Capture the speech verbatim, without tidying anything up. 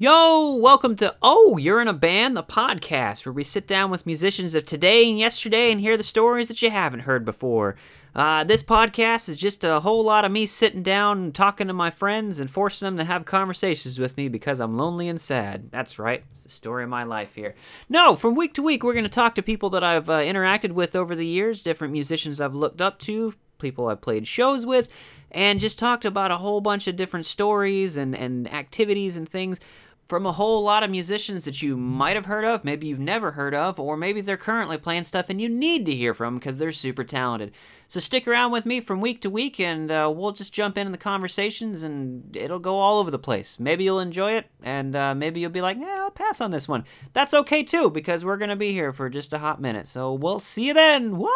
Yo, welcome to Oh, You're in a Band, the podcast where we sit down with musicians of today and yesterday and hear the stories that you haven't heard before. Uh, this podcast is just a whole lot of me sitting down and talking to my friends and forcing them to have conversations with me because I'm lonely and sad. That's right. It's the story of my life here. No, from week to week, we're going to talk to people that I've uh, interacted with over the years, different musicians I've looked up to, people I've played shows with, and just talked about a whole bunch of different stories and, and activities and things from a whole lot of musicians that you might have heard of, maybe you've never heard of, or maybe they're currently playing stuff and you need to hear from them because they're super talented. So stick around with me from week to week, and uh, we'll just jump into the conversations, and it'll go all over the place. Maybe you'll enjoy it, and uh, maybe you'll be like, yeah, I'll pass on this one. That's okay, too, because we're going to be here for just a hot minute. So we'll see you then. Woo!